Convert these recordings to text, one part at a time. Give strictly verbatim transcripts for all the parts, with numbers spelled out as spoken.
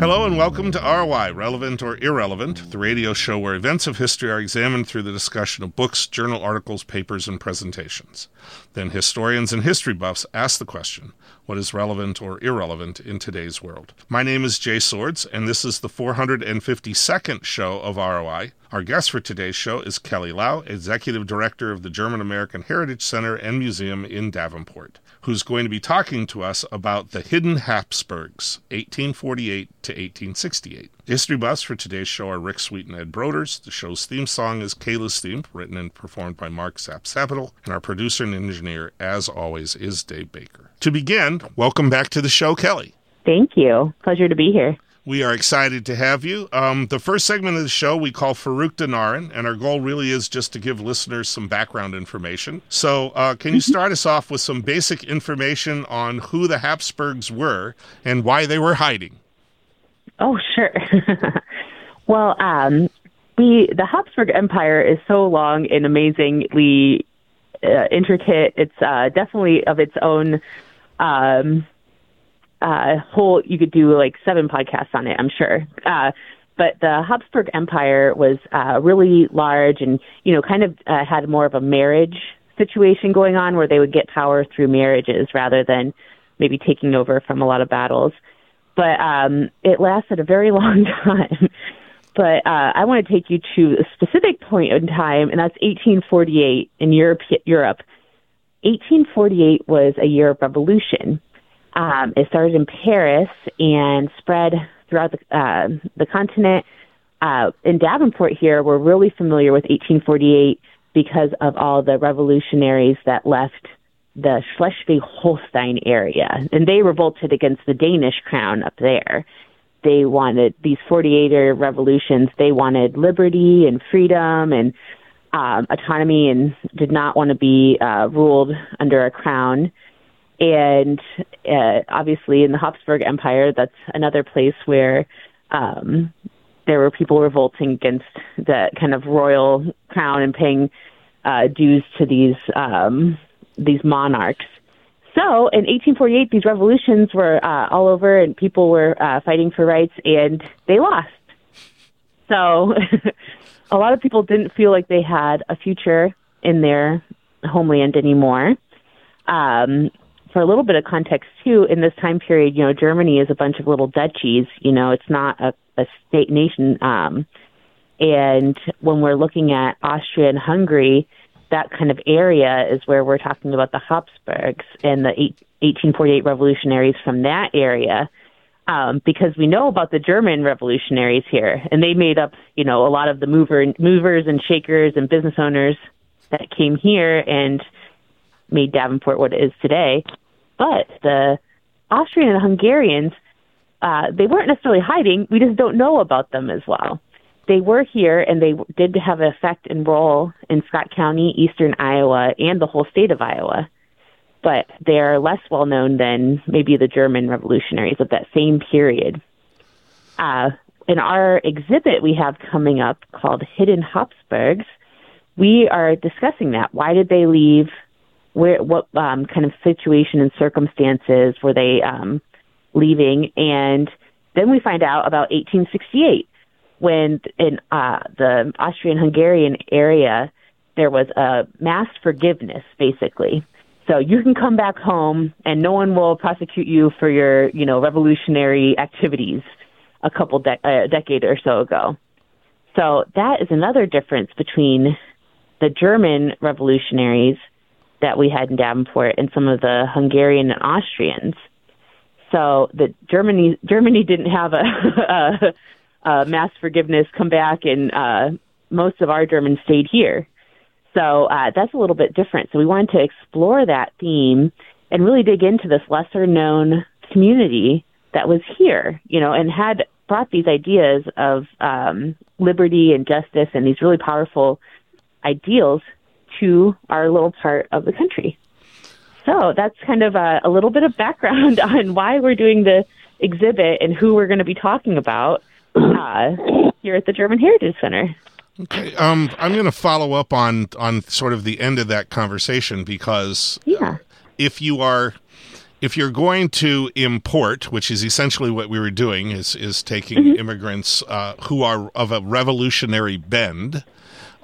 Hello and welcome to R O I, Relevant or Irrelevant, the radio show where events of history are examined through the discussion of books, journal articles, papers, and presentations. Then historians and history buffs ask the question, what is relevant or irrelevant in today's world? My name is Jay Swords, and this is the four hundred fifty-second show of R O I. Our guest for today's show is Kelly Lau, Executive Director of the German American Heritage Center and Museum in Davenport, who's going to be talking to us about the Hidden Habsburgs, eighteen forty-eight to eighteen sixty-eight. The history buffs for today's show are Rick Sweet and Ed Broders. The show's theme song is KALA's Theme, written and performed by Mark Zapp Sapital, and our producer and engineer, as always, is Dave Baker. To begin, welcome back to the show, Kelly. Thank you. Pleasure to be here. We are excited to have you. Um, the first segment of the show we call Farouk Danarin, and our goal really is just to give listeners some background information. So uh, can you start us off with some basic information on who the Habsburgs were and why they were hiding? Oh, sure. well, um, we the Habsburg Empire is so long and amazingly uh, intricate. It's uh, definitely of its own... Um, Uh, whole, you could do like seven podcasts on it, I'm sure. Uh, but the Habsburg Empire was uh, really large and, you know, kind of uh, had more of a marriage situation going on where they would get power through marriages rather than maybe taking over from a lot of battles. But um, it lasted a very long time. but uh, I want to take you to a specific point in time, and that's eighteen forty-eight in Europe. Europe. eighteen forty-eight was a year of revolution. Um, it started in Paris and spread throughout the, uh, the continent. Uh, in Davenport here, we're really familiar with eighteen forty-eight because of all the revolutionaries that left the Schleswig-Holstein area. And they revolted against the Danish crown up there. They wanted these forty-eighter revolutions. They wanted liberty and freedom and um, autonomy and did not want to be uh, ruled under a crown. And uh, obviously in the Habsburg Empire, that's another place where um, there were people revolting against the kind of royal crown and paying uh, dues to these um, these monarchs. So in eighteen forty-eight, these revolutions were uh, all over and people were uh, fighting for rights and they lost. So a lot of people didn't feel like they had a future in their homeland anymore. Um For a little bit of context, too, in this time period, you know, Germany is a bunch of little duchies. You know, it's not a, a state nation. Um, and when we're looking at Austria and Hungary, that kind of area is where we're talking about the Habsburgs and the eighteen forty-eight revolutionaries from that area, um, because we know about the German revolutionaries here. And they made up, you know, a lot of the mover, movers and shakers and business owners that came here and made Davenport what it is today. But the Austrian and Hungarians, uh, they weren't necessarily hiding. We just don't know about them as well. They were here, and they did have an effect and role in Scott County, eastern Iowa, and the whole state of Iowa. But they're less well-known than maybe the German revolutionaries of that same period. Uh, in our exhibit we have coming up called Hidden Habsburgs, we are discussing that. Why did they leave? Where, what um, kind of situation and circumstances were they um, leaving? And then we find out about eighteen sixty-eight, when in uh, the Austrian-Hungarian area, there was a mass forgiveness, basically. So you can come back home, and no one will prosecute you for your, you know, revolutionary activities a couple de- a decade or so ago. So that is another difference between the German revolutionaries that we had in Davenport and some of the Hungarian and Austrians. So the Germany Germany didn't have a, a, a mass forgiveness come back, and uh, most of our Germans stayed here. So uh, that's a little bit different. So we wanted to explore that theme and really dig into this lesser-known community that was here, you know, and had brought these ideas of um, liberty and justice and these really powerful ideals to our little part of the country. So that's kind of a, a little bit of background on why we're doing the exhibit and who we're going to be talking about uh, here at the German Heritage Center. Okay, um, I'm going to follow up on, on sort of the end of that conversation because yeah. uh, if you are if you're going to import, which is essentially what we were doing, is is taking mm-hmm. immigrants uh, who are of a revolutionary bend,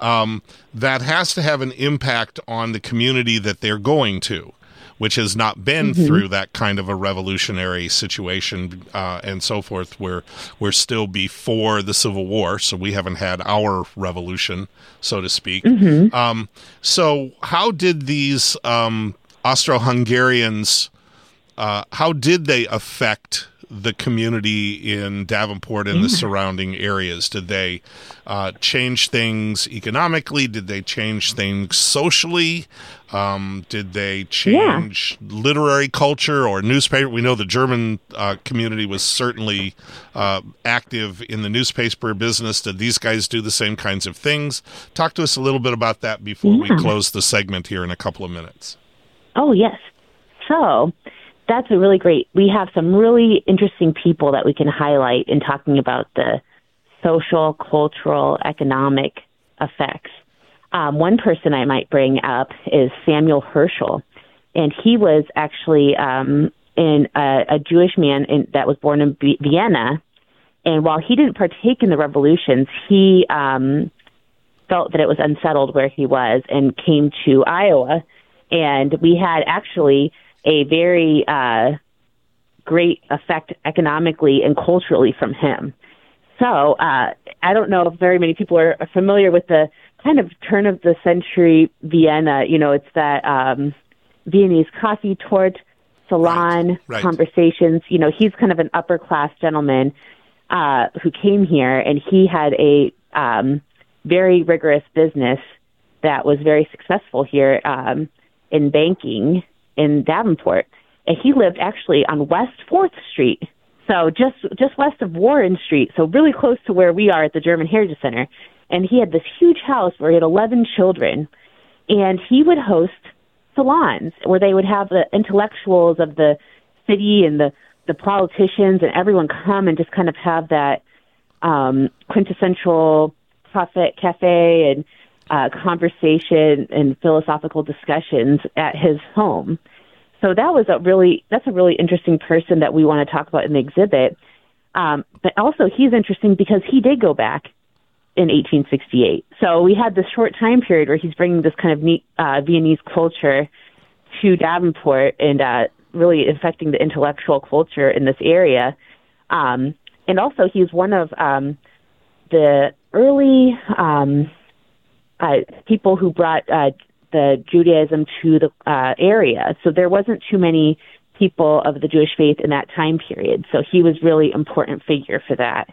um, that has to have an impact on the community that they're going to, which has not been mm-hmm. through that kind of a revolutionary situation uh, and so forth. We're, we're still before the Civil War, so we haven't had our revolution, so to speak. Mm-hmm. Um, so how did these um, Austro-Hungarians, uh, how did they affect the community in Davenport and yeah. the surrounding areas? Did they uh, change things economically? Did they change things socially? Um, did they change yeah. literary culture or newspaper? We know the German uh, community was certainly uh, active in the newspaper business. Did these guys do the same kinds of things? Talk to us a little bit about that before yeah. we close the segment here in a couple of minutes. Oh, yes. So... That's a really great, we have some really interesting people that we can highlight in talking about the social, cultural, economic effects. Um, one person I might bring up is Samuel Herschel, and he was actually um, in a, a Jewish man in, that was born in B- Vienna, and while he didn't partake in the revolutions, he um, felt that it was unsettled where he was and came to Iowa, and we had actually a very uh, great effect economically and culturally from him. So uh, I don't know if very many people are familiar with the kind of turn of the century Vienna. You know, it's that um, Viennese coffee, tort, salon right, right. conversations. You know, he's kind of an upper class gentleman uh, who came here, and he had a um, very rigorous business that was very successful here um, in banking in Davenport, and he lived actually on West fourth Street, so just just west of Warren Street, so really close to where we are at the German Heritage Center, and he had this huge house where he had eleven children, and he would host salons where they would have the intellectuals of the city and the, the politicians and everyone come and just kind of have that um, quintessential prophet cafe and Uh, conversation and philosophical discussions at his home. So that was a really, that's a really interesting person that we want to talk about in the exhibit. Um, but also he's interesting because he did go back in eighteen sixty-eight. So we had this short time period where he's bringing this kind of neat uh, Viennese culture to Davenport and uh, really affecting the intellectual culture in this area. Um, and also he's one of um, the early... Um, Uh, people who brought uh, the Judaism to the uh, area. So there wasn't too many people of the Jewish faith in that time period. So he was really important figure for that.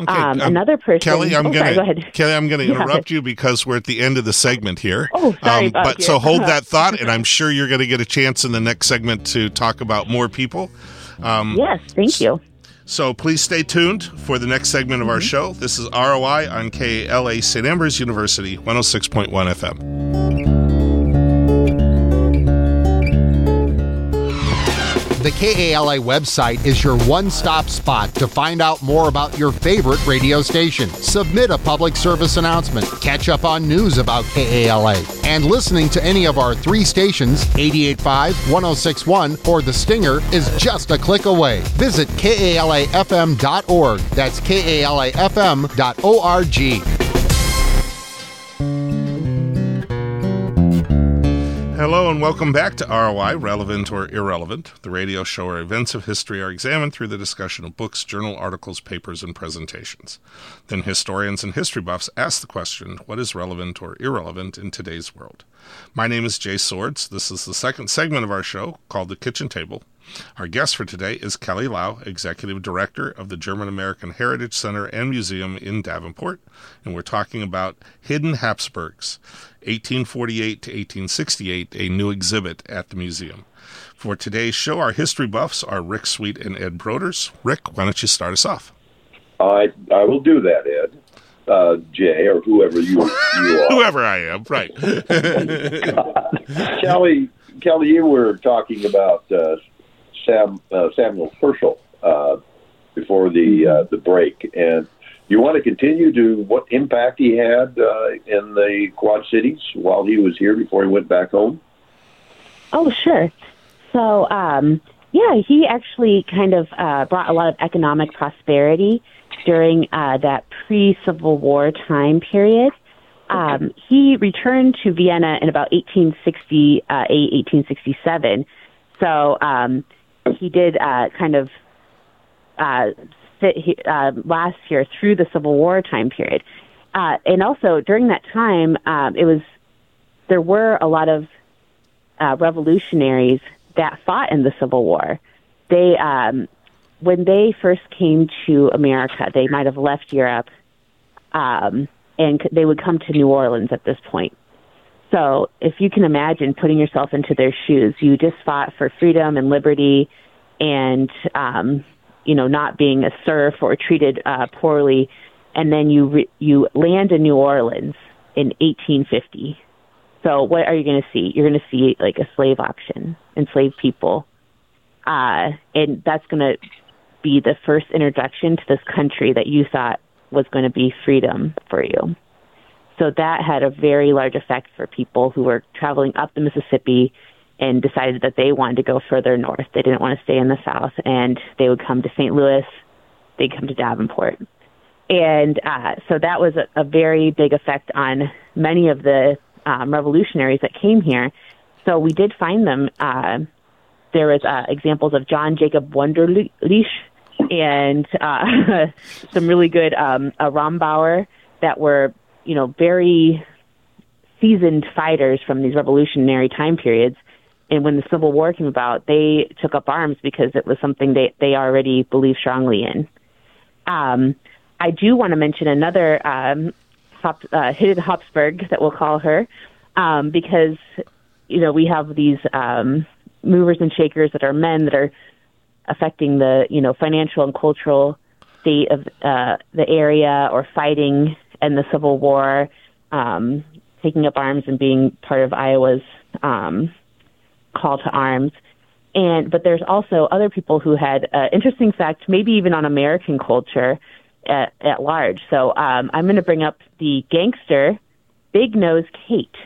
Okay, um, um, another person, Kelly, I'm oh, going go to yeah. interrupt you because we're at the end of the segment here. Oh, sorry, um, but you. So hold that thought, and I'm sure you're going to get a chance in the next segment to talk about more people. Um, yes, thank you. So please stay tuned for the next segment of our show. This is R O I on K A L A Saint Ambrose University, one oh six point one F M. The K A L A website is your one-stop spot to find out more about your favorite radio station, submit a public service announcement, catch up on news about K A L A, and listening to any of our three stations, eighty-eight point five, one oh six point one, or The Stinger is just a click away. Visit K A L A F M dot org. That's K A L A F M dot org. Hello and welcome back to R O I, Relevant or Irrelevant, the radio show where events of history are examined through the discussion of books, journal articles, papers, and presentations. Then historians and history buffs ask the question, what is relevant or irrelevant in today's world? My name is Jay Swords. This is the second segment of our show called The Kitchen Table. Our guest for today is Kelly Lau, Executive Director of the German American Heritage Center and Museum in Davenport, and we're talking about Hidden Habsburgs, eighteen forty-eight to eighteen sixty-eight, a new exhibit at the museum. For today's show, our history buffs are Rick Sweet and Ed Broders. Rick, why don't you start us off? I I will do that, Ed. Uh, Jay, or whoever you, you are. Whoever I am, right. Kelly, Kelly, you were talking about... Uh, Sam, uh, Samuel Herschel uh, before the uh, the break, and you want to continue to what impact he had uh, in the Quad Cities while he was here before he went back home? Oh, sure. So, um, yeah, he actually kind of uh, brought a lot of economic prosperity during uh, that pre-Civil War time period. Um, he returned to Vienna in about eighteen sixty-eight, eighteen sixty-seven. So um, he did uh, kind of uh, sit uh, last year through the Civil War time period. Uh, and also during that time, um, it was there were a lot of uh, revolutionaries that fought in the Civil War. They um, when they first came to America, they might have left Europe. Um, and they would come to New Orleans at this point. So if you can imagine putting yourself into their shoes, you just fought for freedom and liberty and, um, you know, not being a serf or treated uh, poorly, and then you re- you land in New Orleans in eighteen fifty. So what are you going to see? You're going to see, like, a slave auction, enslaved people. Uh, and that's going to be the first introduction to this country that you thought was going to be freedom for you. So that had a very large effect for people who were traveling up the Mississippi and decided that they wanted to go further north. They didn't want to stay in the South, and they would come to Saint Louis, they'd come to Davenport. And uh, so that was a, a very big effect on many of the um, revolutionaries that came here. So we did find them. Uh, there was uh, examples of John Jacob Wunderlich, and uh, some really good um, uh, Rombauer that were, you know, very seasoned fighters from these revolutionary time periods. And when the Civil War came about, they took up arms because it was something they, they already believed strongly in. Um, I do want to mention another um, Hop, uh, Hidden Habsburg that we'll call her um, because, you know, we have these um, movers and shakers that are men that are affecting the, you know, financial and cultural state of uh, the area, or fighting in the Civil War, um, taking up arms and being part of Iowa's um, call to arms. And but there's also other people who had uh, interesting facts, maybe even on American culture at, at large. So um, I'm going to bring up the gangster Big Nose Kate.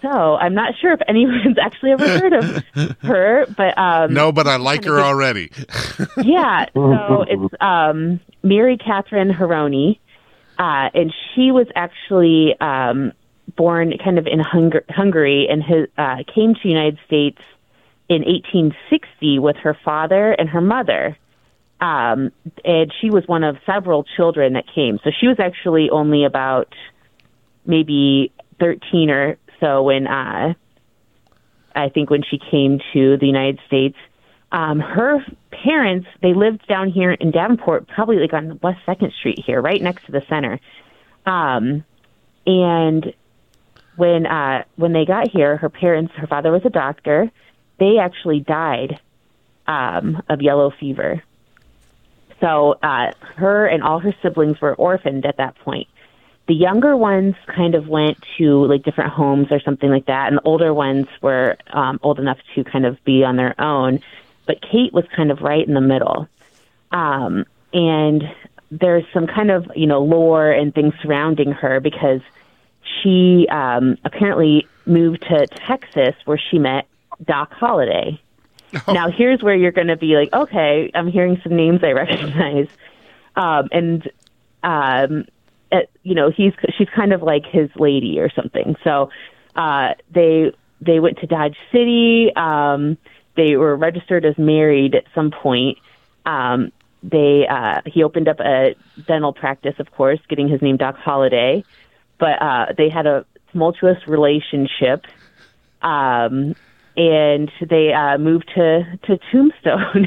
So I'm not sure if anyone's actually ever heard of her, but um, no, but I like her already. Yeah, so it's um, Mary Catherine Heroni, uh, and she was actually um, born kind of in Hung- Hungary, and his, uh, came to the United States in eighteen sixty with her father and her mother, um, and she was one of several children that came. So she was actually only about maybe thirteen or so when uh, I think when she came to the United States. Um, her parents, they lived down here in Davenport, probably like on West second Street here, right next to the center. Um, and when uh, when they got here, her parents, her father was a doctor. They actually died um, of yellow fever. So uh, her and all her siblings were orphaned at that point. The younger ones kind of went to like different homes or something like that, and the older ones were um, old enough to kind of be on their own. But Kate was kind of right in the middle. Um, and there's some kind of, you know, lore and things surrounding her because she um, apparently moved to Texas where she met Doc Holliday. Oh. Now, here's where you're going to be like, okay, I'm hearing some names I recognize. Um, and... Um, At, you know, he's she's kind of like his lady or something. So uh, they they went to Dodge City. Um, they were registered as married at some point. Um, they uh, he opened up a dental practice, of course, getting his name Doc Holliday. But uh, they had a tumultuous relationship, um, and they uh, moved to to Tombstone.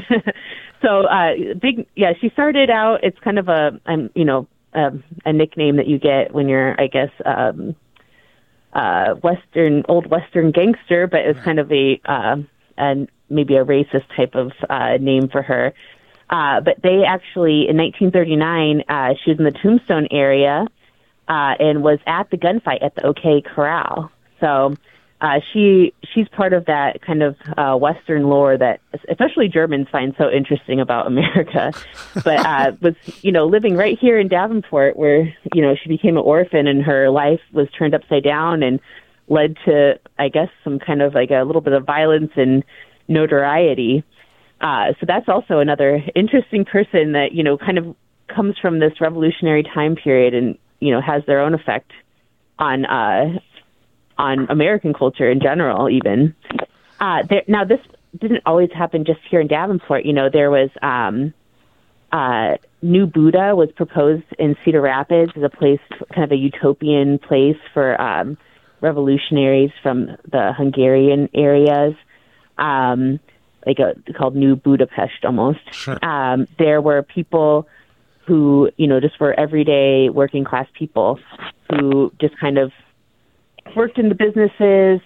so uh, big, yeah. She started out. It's kind of a I'm you know. Um, a nickname that you get when you're, I guess, um, uh, Western, old Western gangster, but it's kind of a, uh, a maybe a racist type of uh, name for her. Uh, but they actually, in nineteen thirty-nine, uh, she was in the Tombstone area uh, and was at the gunfight at the OK Corral. So uh, she she's part of that kind of uh, Western lore that especially Germans find so interesting about America, but uh, was, you know, living right here in Davenport where, you know, she became an orphan and her life was turned upside down and led to, I guess, some kind of like a little bit of violence and notoriety. Uh, so that's also another interesting person that, you know, kind of comes from this revolutionary time period and, you know, has their own effect on uh, on American culture in general, even. Uh, there, now, this didn't always happen just here in Davenport. You know, there was um, uh, New Buda was proposed in Cedar Rapids as a place, kind of a utopian place for um, revolutionaries from the Hungarian areas. Um like a, called New Budapest almost. Sure. Um, there were people who, you know, just were everyday working class people who just kind of worked in the businesses,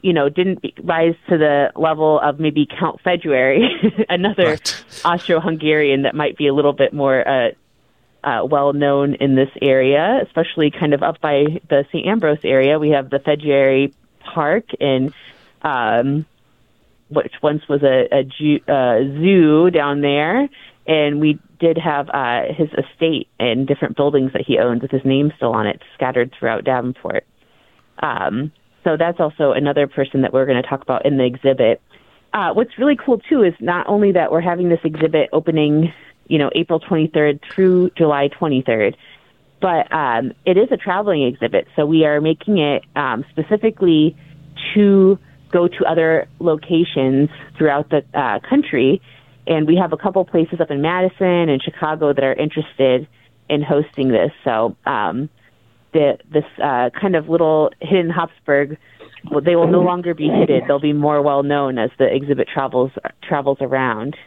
you know, didn't be, rise to the level of maybe Count Fejérváry, another right. Austro-Hungarian that might be a little bit more uh, uh, well-known in this area, especially kind of up by the Saint Ambrose area. We have the Fejérváry Park and um which once was a, a ju- uh, zoo down there, and we did have uh, his estate and different buildings that he owned with his name still on it scattered throughout Davenport. Um, so that's also another person that we're going to talk about in the exhibit. Uh, what's really cool, too, is not only that we're having this exhibit opening, you know, April twenty-third through July twenty-third, but um, it is a traveling exhibit, so we are making it um, specifically to go to other locations throughout the uh, country. And we have a couple places up in Madison and Chicago that are interested in hosting this. So um, the, this uh, kind of little hidden Habsburg, well, they will no longer be hidden. They'll be more well-known as the exhibit travels travels around.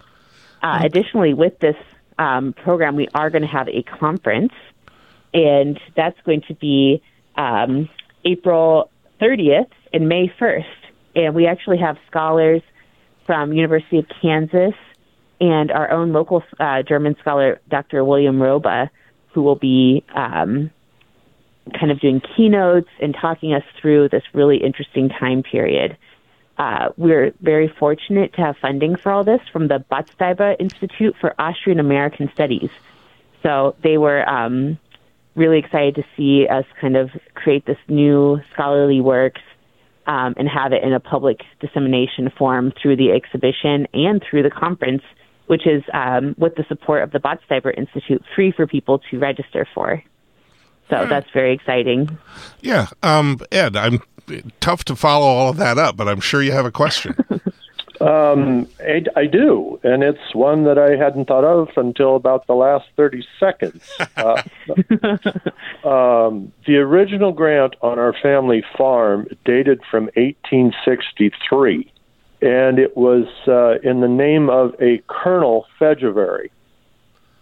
Uh, additionally, with this um, program, we are going to have a conference, and that's going to be um, April thirtieth and May first. And we actually have scholars from University of Kansas and our own local uh, German scholar, Doctor William Roba, who will be um, kind of doing keynotes and talking us through this really interesting time period. Uh, we're very fortunate to have funding for all this from the Botstiber Institute for Austrian-American Studies. So they were um, really excited to see us kind of create this new scholarly works Um, and have it in a public dissemination form through the exhibition and through the conference, which is, um, with the support of the Botstiber Institute, free for people to register for. So that's very exciting. Yeah. Um, Ed, I'm tough to follow all of that up, but I'm sure you have a question. um, I, I do, and it's one that I hadn't thought of until about the last thirty seconds. Uh, um, the original grant on our family farm dated from eighteen sixty-three, and it was uh, in the name of a Colonel Fejérváry.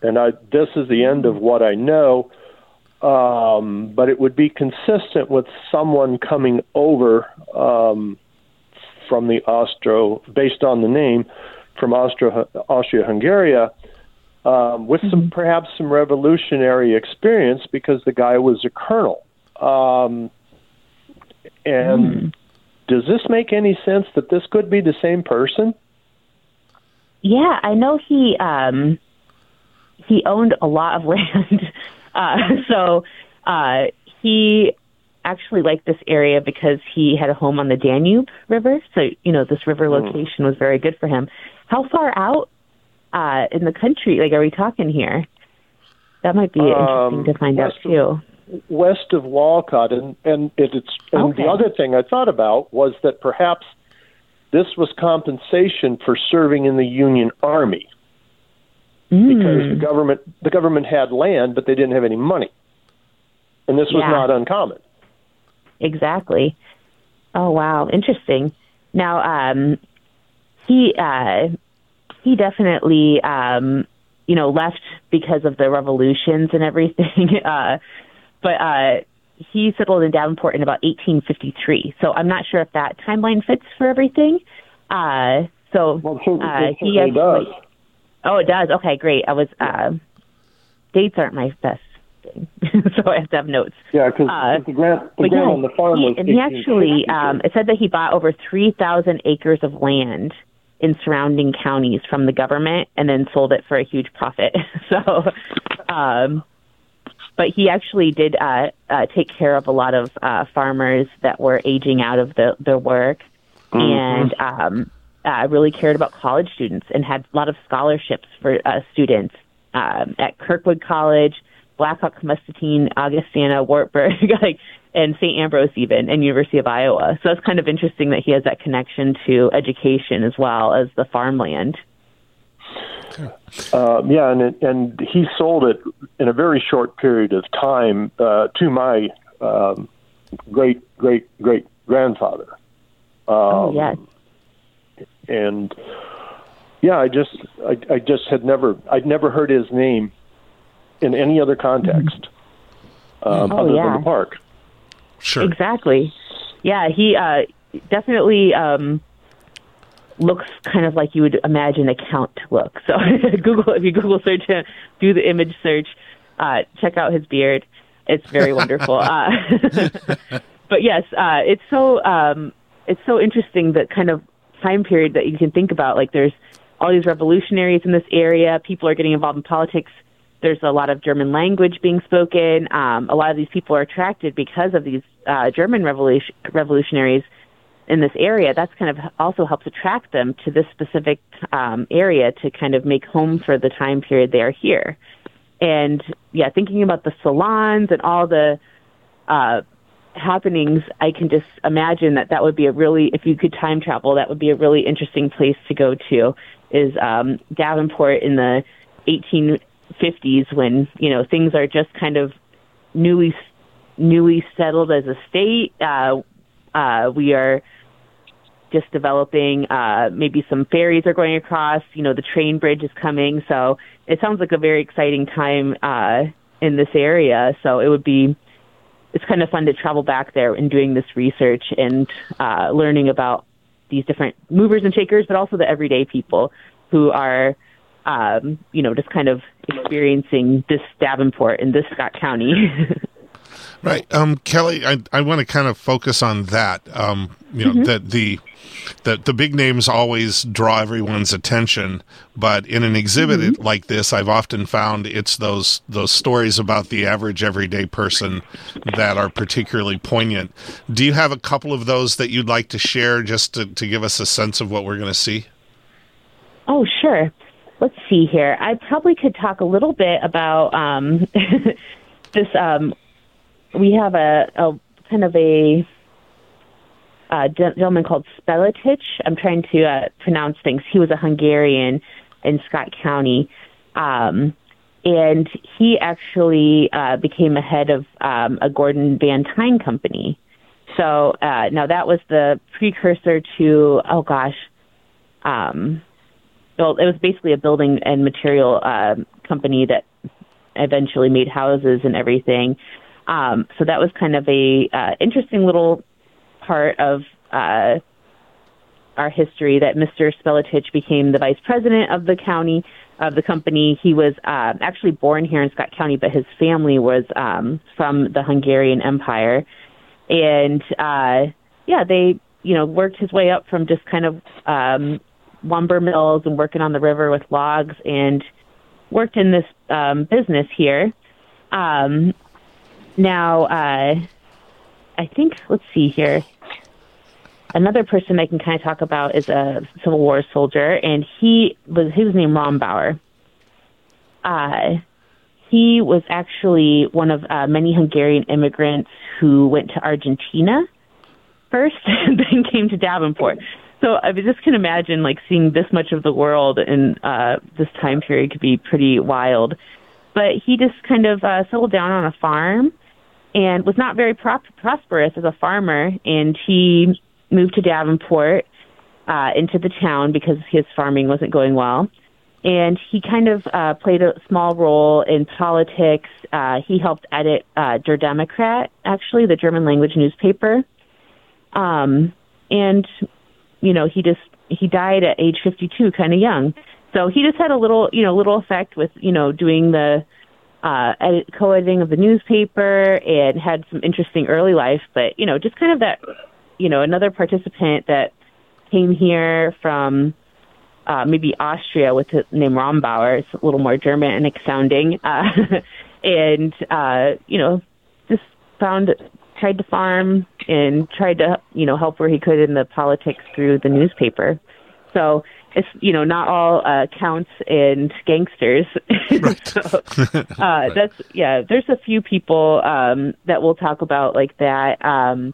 And I, this is the end of what I know, um, but it would be consistent with someone coming over um from the Austro, based on the name, from Austro, Austria-Hungary, um, with mm-hmm. some perhaps some revolutionary experience because the guy was a colonel. Um, and mm. does this make any sense that this could be the same person? Yeah, I know he um, he owned a lot of land, uh, so uh, he actually liked this area because he had a home on the Danube River. So, you know, this river location was very good for him. How far out uh, in the country, like, are we talking here? That might be um, interesting to find out, too. Of, west of Walcott. And, and, it, it's, and okay. The other thing I thought about was that perhaps this was compensation for serving in the Union Army. Mm. Because the government, the government had land, but they didn't have any money. And this was yeah. not uncommon. Exactly. Oh, wow. Interesting. Now, um, he uh, he definitely, um, you know, left because of the revolutions and everything. uh, but uh, he settled in Davenport in about eighteen fifty-three. So I'm not sure if that timeline fits for everything. Uh, so well, it uh, he has, does. Like, oh, it does. Okay, great. I was uh, dates aren't my best. So I have to have notes. Yeah, because uh, the grant, the grant yeah, on the farm he, was... And he actually, um, it said that he bought over three thousand acres of land in surrounding counties from the government and then sold it for a huge profit. so, um, but he actually did uh, uh, take care of a lot of uh, farmers that were aging out of the, their work. Mm-hmm. And um, uh, uh, really cared about college students and had a lot of scholarships for uh, students um, at Kirkwood College, Blackhawk, Muscatine, Augustana, Wartburg, and Saint Ambrose even, and University of Iowa. So it's kind of interesting that he has that connection to education as well as the farmland. Uh, yeah, and it, and he sold it in a very short period of time uh, to my um, great great great grandfather. Um, oh yes. And yeah, I just I, I just had never I'd never heard his name in any other context, um, oh, other yeah. than the park. Sure. Exactly. Yeah, he uh, definitely um, looks kind of like you would imagine a count to look. So Google, if you Google search him, do the image search, uh, check out his beard. It's very wonderful. Uh, but yes, uh, it's so um, it's so interesting, that kind of time period that you can think about. Like, there's all these revolutionaries in this area. People are getting involved in politics. There's a lot of German language being spoken. Um, a lot of these people are attracted because of these uh, German revolution- revolutionaries in this area. That's kind of also helps attract them to this specific um, area to kind of make home for the time period they are here. And, yeah, thinking about the salons and all the uh, happenings, I can just imagine that that would be a really, if you could time travel, that would be a really interesting place to go to, is um, Davenport in the eighteen fifties, when, you know, things are just kind of newly newly settled as a state. Uh, uh, we are just developing, uh, maybe some ferries are going across, you know, the train bridge is coming. So it sounds like a very exciting time uh, in this area. So it would be, it's kind of fun to travel back there and doing this research and uh, learning about these different movers and shakers, but also the everyday people who are, Um, you know, just kind of experiencing this Davenport in this Scott County. Right. Um, Kelly, I, I want to kind of focus on that. Um, you know, mm-hmm. that the, the the big names always draw everyone's attention, but in an exhibit mm-hmm. like this, I've often found it's those those stories about the average everyday person that are particularly poignant. Do you have a couple of those that you'd like to share just to, to give us a sense of what we're going to see? Oh, sure. Let's see here. I probably could talk a little bit about um, this. Um, we have a, a kind of a, a gentleman called Spelletich. I'm trying to uh, pronounce things. He was a Hungarian in Scott County. Um, and he actually uh, became a head of um, a Gordon Van Tyne company. So uh, now that was the precursor to, oh gosh, um, Well, it was basically a building and material uh, company that eventually made houses and everything. Um, so that was kind of a uh, interesting little part of uh, our history, that Mister Spelletich became the vice president of the county, of the company. He was uh, actually born here in Scott County, but his family was um, from the Hungarian Empire. And, uh, yeah, they, you know, worked his way up from just kind of um, – lumber mills and working on the river with logs, and worked in this um, business here. Um, now, uh, I think, let's see here. Another person I can kind of talk about is a Civil War soldier, and he was, he was named Rombauer. Uh, he was actually one of uh, many Hungarian immigrants who went to Argentina first and then came to Davenport. So I just can imagine, like, seeing this much of the world in uh, this time period could be pretty wild. But he just kind of uh, settled down on a farm and was not very pro- prosperous as a farmer. And he moved to Davenport uh, into the town because his farming wasn't going well. And he kind of uh, played a small role in politics. Uh, he helped edit uh, Der Democrat, actually, the German language newspaper. Um, and... You know, he just, he died at age fifty-two, kind of young. So he just had a little, you know, little effect with, you know, doing the uh, edit, co-editing of the newspaper, and had some interesting early life. But, you know, just kind of that, you know, another participant that came here from uh, maybe Austria with the name Rombauer. It's a little more Germanic sounding. Uh, and, uh, you know, just found... tried to farm and tried to, you know, help where he could in the politics through the newspaper. So it's, you know, not all uh, counts and gangsters. Right. so, uh, right. That's yeah. There's a few people um, that we'll talk about like that. Um,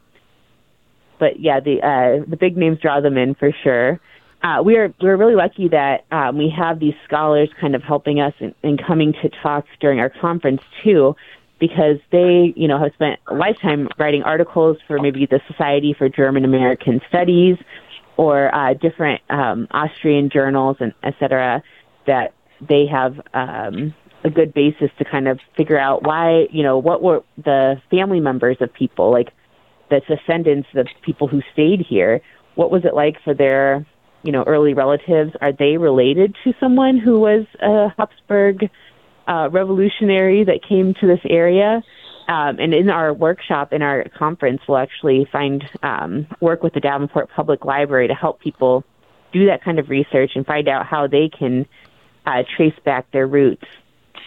but yeah, the uh, the big names draw them in for sure. Uh, we are we're really lucky that um, we have these scholars kind of helping us and in, in coming to talks during our conference too, because they, you know, have spent a lifetime writing articles for maybe the Society for German American Studies or uh, different um, Austrian journals and et cetera, that they have um, a good basis to kind of figure out why, you know, what were the family members of people, like the descendants of people who stayed here, what was it like for their, you know, early relatives? Are they related to someone who was a Habsburg Uh, revolutionary that came to this area, um, and in our workshop, in our conference, we'll actually find um, work with the Davenport Public Library to help people do that kind of research and find out how they can uh, trace back their roots,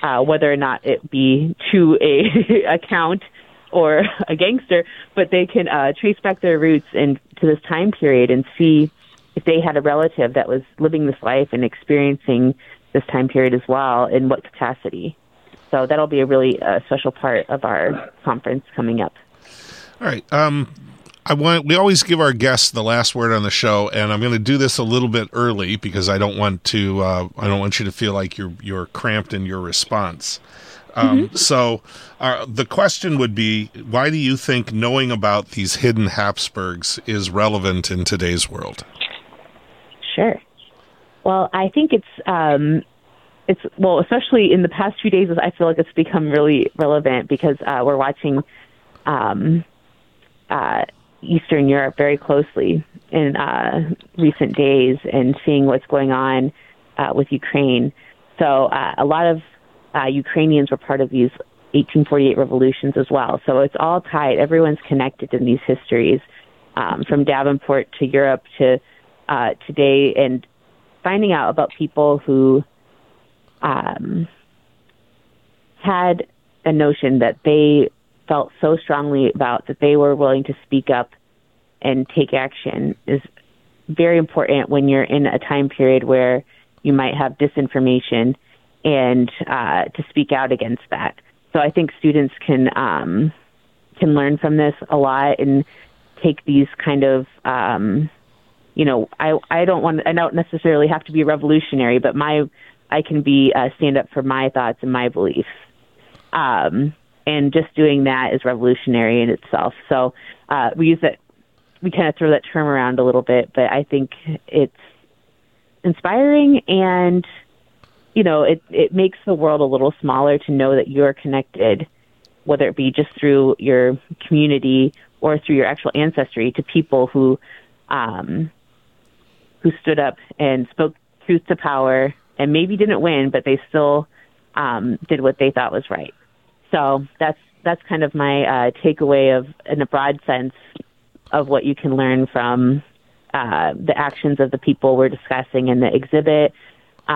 uh, whether or not it be to a, a count or a gangster, but they can uh, trace back their roots and to this time period and see if they had a relative that was living this life and experiencing this time period as well, in what capacity. So that'll be a really uh, special part of our conference coming up. All right. Um, I want, we always give our guests the last word on the show, and I'm going to do this a little bit early because I don't want to, uh, I don't want you to feel like you're, you're cramped in your response. Um, mm-hmm. So uh, the question would be, why do you think knowing about these hidden Habsburgs is relevant in today's world? Sure. Well, I think it's, um, it's well, especially in the past few days, I feel like it's become really relevant because uh, we're watching um, uh, Eastern Europe very closely in uh, recent days and seeing what's going on uh, with Ukraine. So uh, a lot of uh, Ukrainians were part of these eighteen forty-eight revolutions as well. So it's all tied. Everyone's connected in these histories, um, from Davenport to Europe to uh, today, and finding out about people who um, had a notion that they felt so strongly about that they were willing to speak up and take action is very important when you're in a time period where you might have disinformation, and uh, to speak out against that. So I think students can um, can learn from this a lot and take these kind of Um, You know, I I don't want I don't necessarily have to be a revolutionary, but my I can be uh, stand up for my thoughts and my beliefs, um, and just doing that is revolutionary in itself. So uh, we use that, we kind of throw that term around a little bit, but I think it's inspiring, and you know, it it makes the world a little smaller to know that you are connected, whether it be just through your community or through your actual ancestry, to people who Um, who stood up and spoke truth to power and maybe didn't win, but they still um, did what they thought was right. So that's that's kind of my uh, takeaway of, in a broad sense, of what you can learn from uh, the actions of the people we're discussing in the exhibit,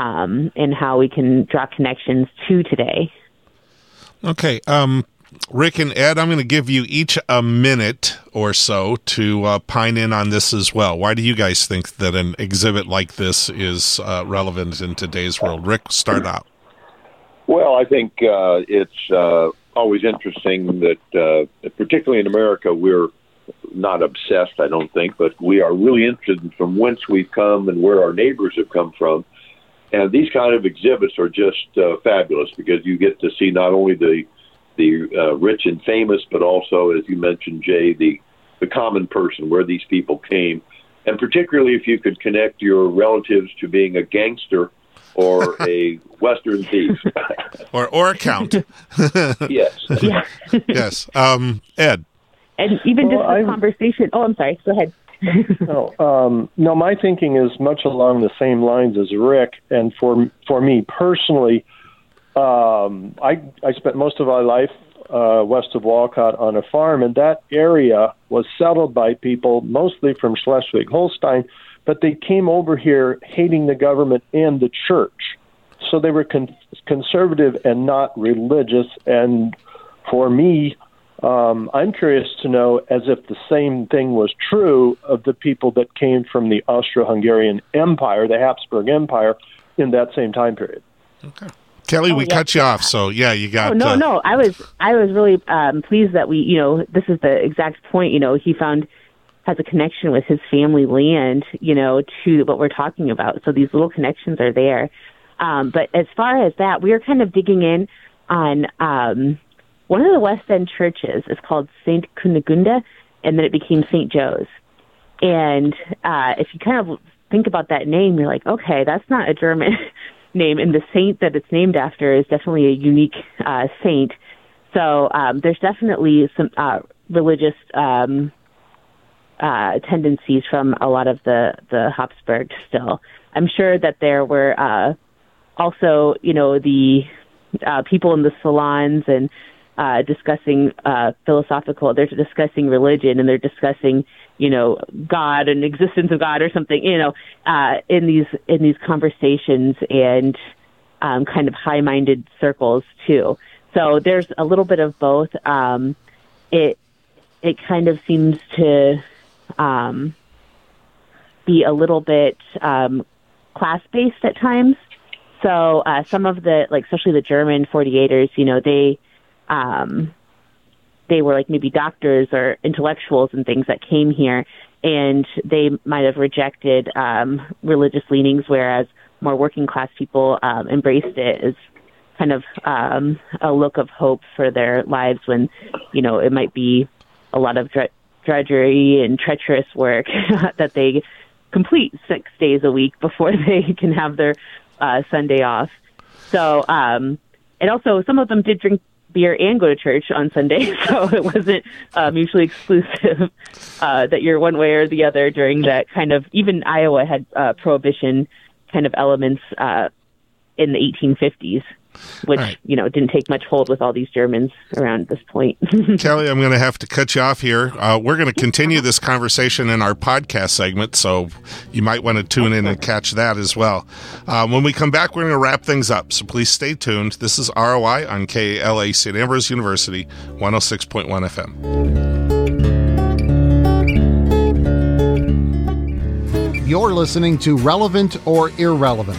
um, and how we can draw connections to today. Okay. Um Rick and Ed, I'm going to give you each a minute or so to uh, pine in on this as well. Why do you guys think that an exhibit like this is uh, relevant in today's world? Rick, start out. Well, I think uh, it's uh, always interesting that, uh, particularly in America, we're not obsessed, I don't think, but we are really interested in from whence we've come and where our neighbors have come from. And these kind of exhibits are just uh, fabulous because you get to see not only the the uh, rich and famous, but also, as you mentioned, Jay, the, the common person, where these people came. And particularly if you could connect your relatives to being a gangster or a Western thief. or or a count. Yes. Yeah. Yes. Um, Ed. And even well, just the I'm, conversation. Oh, I'm sorry. Go ahead. no, um, no, my thinking is much along the same lines as Rick. And for for me personally, Um, I, I spent most of my life uh, west of Walcott on a farm, and that area was settled by people mostly from Schleswig-Holstein, but they came over here hating the government and the church. So they were con- conservative and not religious, and for me, Um, I'm curious to know, as if the same thing was true of the people that came from the Austro-Hungarian Empire, the Habsburg Empire, in that same time period. Okay. Kelly, oh, we yes, cut you yeah. off, so yeah, you got. Oh, no, uh, no, I was, I was really um, pleased that we, you know, this is the exact point. You know, he found has a connection with his family land, you know, to what we're talking about. So these little connections are there. Um, but as far as that, we are kind of digging in on um, one of the West End churches. It's called Saint Kunigunde, and then it became Saint Joe's. And uh, if you kind of think about that name, you're like, okay, that's not a German name, and the saint that it's named after is definitely a unique uh, saint. So um, there's definitely some uh, religious um, uh, tendencies from a lot of the, the Habsburgs still. I'm sure that there were uh, also, you know, the uh, people in the salons and uh, discussing uh, philosophical, they're discussing religion and they're discussing, you know, God and existence of God or something, you know, uh, in these in these conversations and um, kind of high-minded circles too. So there's a little bit of both. Um, it it kind of seems to um, be a little bit um, class-based at times. So uh, some of the, like, especially the German forty-eighters, you know, they Um, they were like maybe doctors or intellectuals and things that came here, and they might have rejected um, religious leanings, whereas more working class people um, embraced it as kind of um, a look of hope for their lives when, you know, it might be a lot of dre- drudgery and treacherous work that they complete six days a week before they can have their uh, Sunday off. So, um, and also some of them did drink beer and go to church on Sunday, so it wasn't uh, mutually exclusive uh, that you're one way or the other during that kind of, even Iowa had uh, prohibition kind of elements uh, in the eighteen fifties, which, right. you know, didn't take much hold with all these Germans around this point. Kelly, I'm going to have to cut you off here. Uh, we're going to continue this conversation in our podcast segment, so you might want to tune in and catch that as well. Uh, when we come back, we're going to wrap things up, so please stay tuned. This is R O I on K A L A, Saint Ambrose University, one oh six point one F M. You're listening to Relevant or Irrelevant.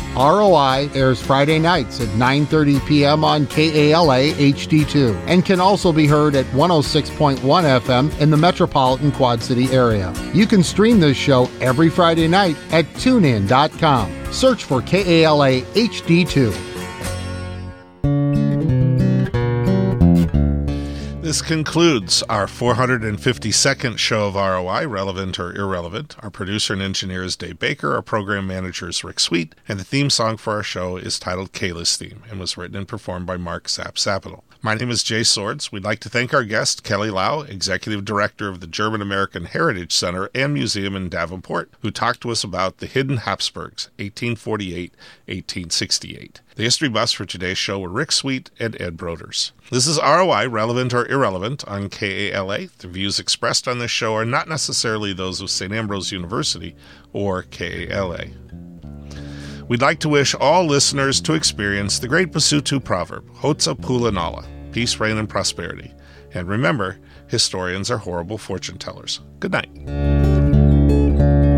R O I airs Friday nights at nine thirty p.m. on K A L A H D two and can also be heard at one oh six point one F M in the metropolitan Quad City area. You can stream this show every Friday night at tune in dot com. Search for K A L A H D two. This concludes our four hundred fifty-second show of R O I, Relevant or Irrelevant. Our producer and engineer is Dave Baker. Our program manager is Rick Sweet. And the theme song for our show is titled Kala's Theme and was written and performed by Mark Zapp Sapital. My name is Jay Swords. We'd like to thank our guest, Kelly Lau, Executive Director of the German American Heritage Center and Museum in Davenport, who talked to us about the Hidden Habsburgs, eighteen forty-eight to eighteen sixty-eight. The history buffs for today's show were Rick Sweet and Ed Broders. This is R O I, Relevant or Irrelevant, on K A L A. The views expressed on this show are not necessarily those of Saint Ambrose University or K A L A. We'd like to wish all listeners to experience the great Basutu proverb, Hotza Pula Nala, peace, reign, and prosperity. And remember, historians are horrible fortune tellers. Good night.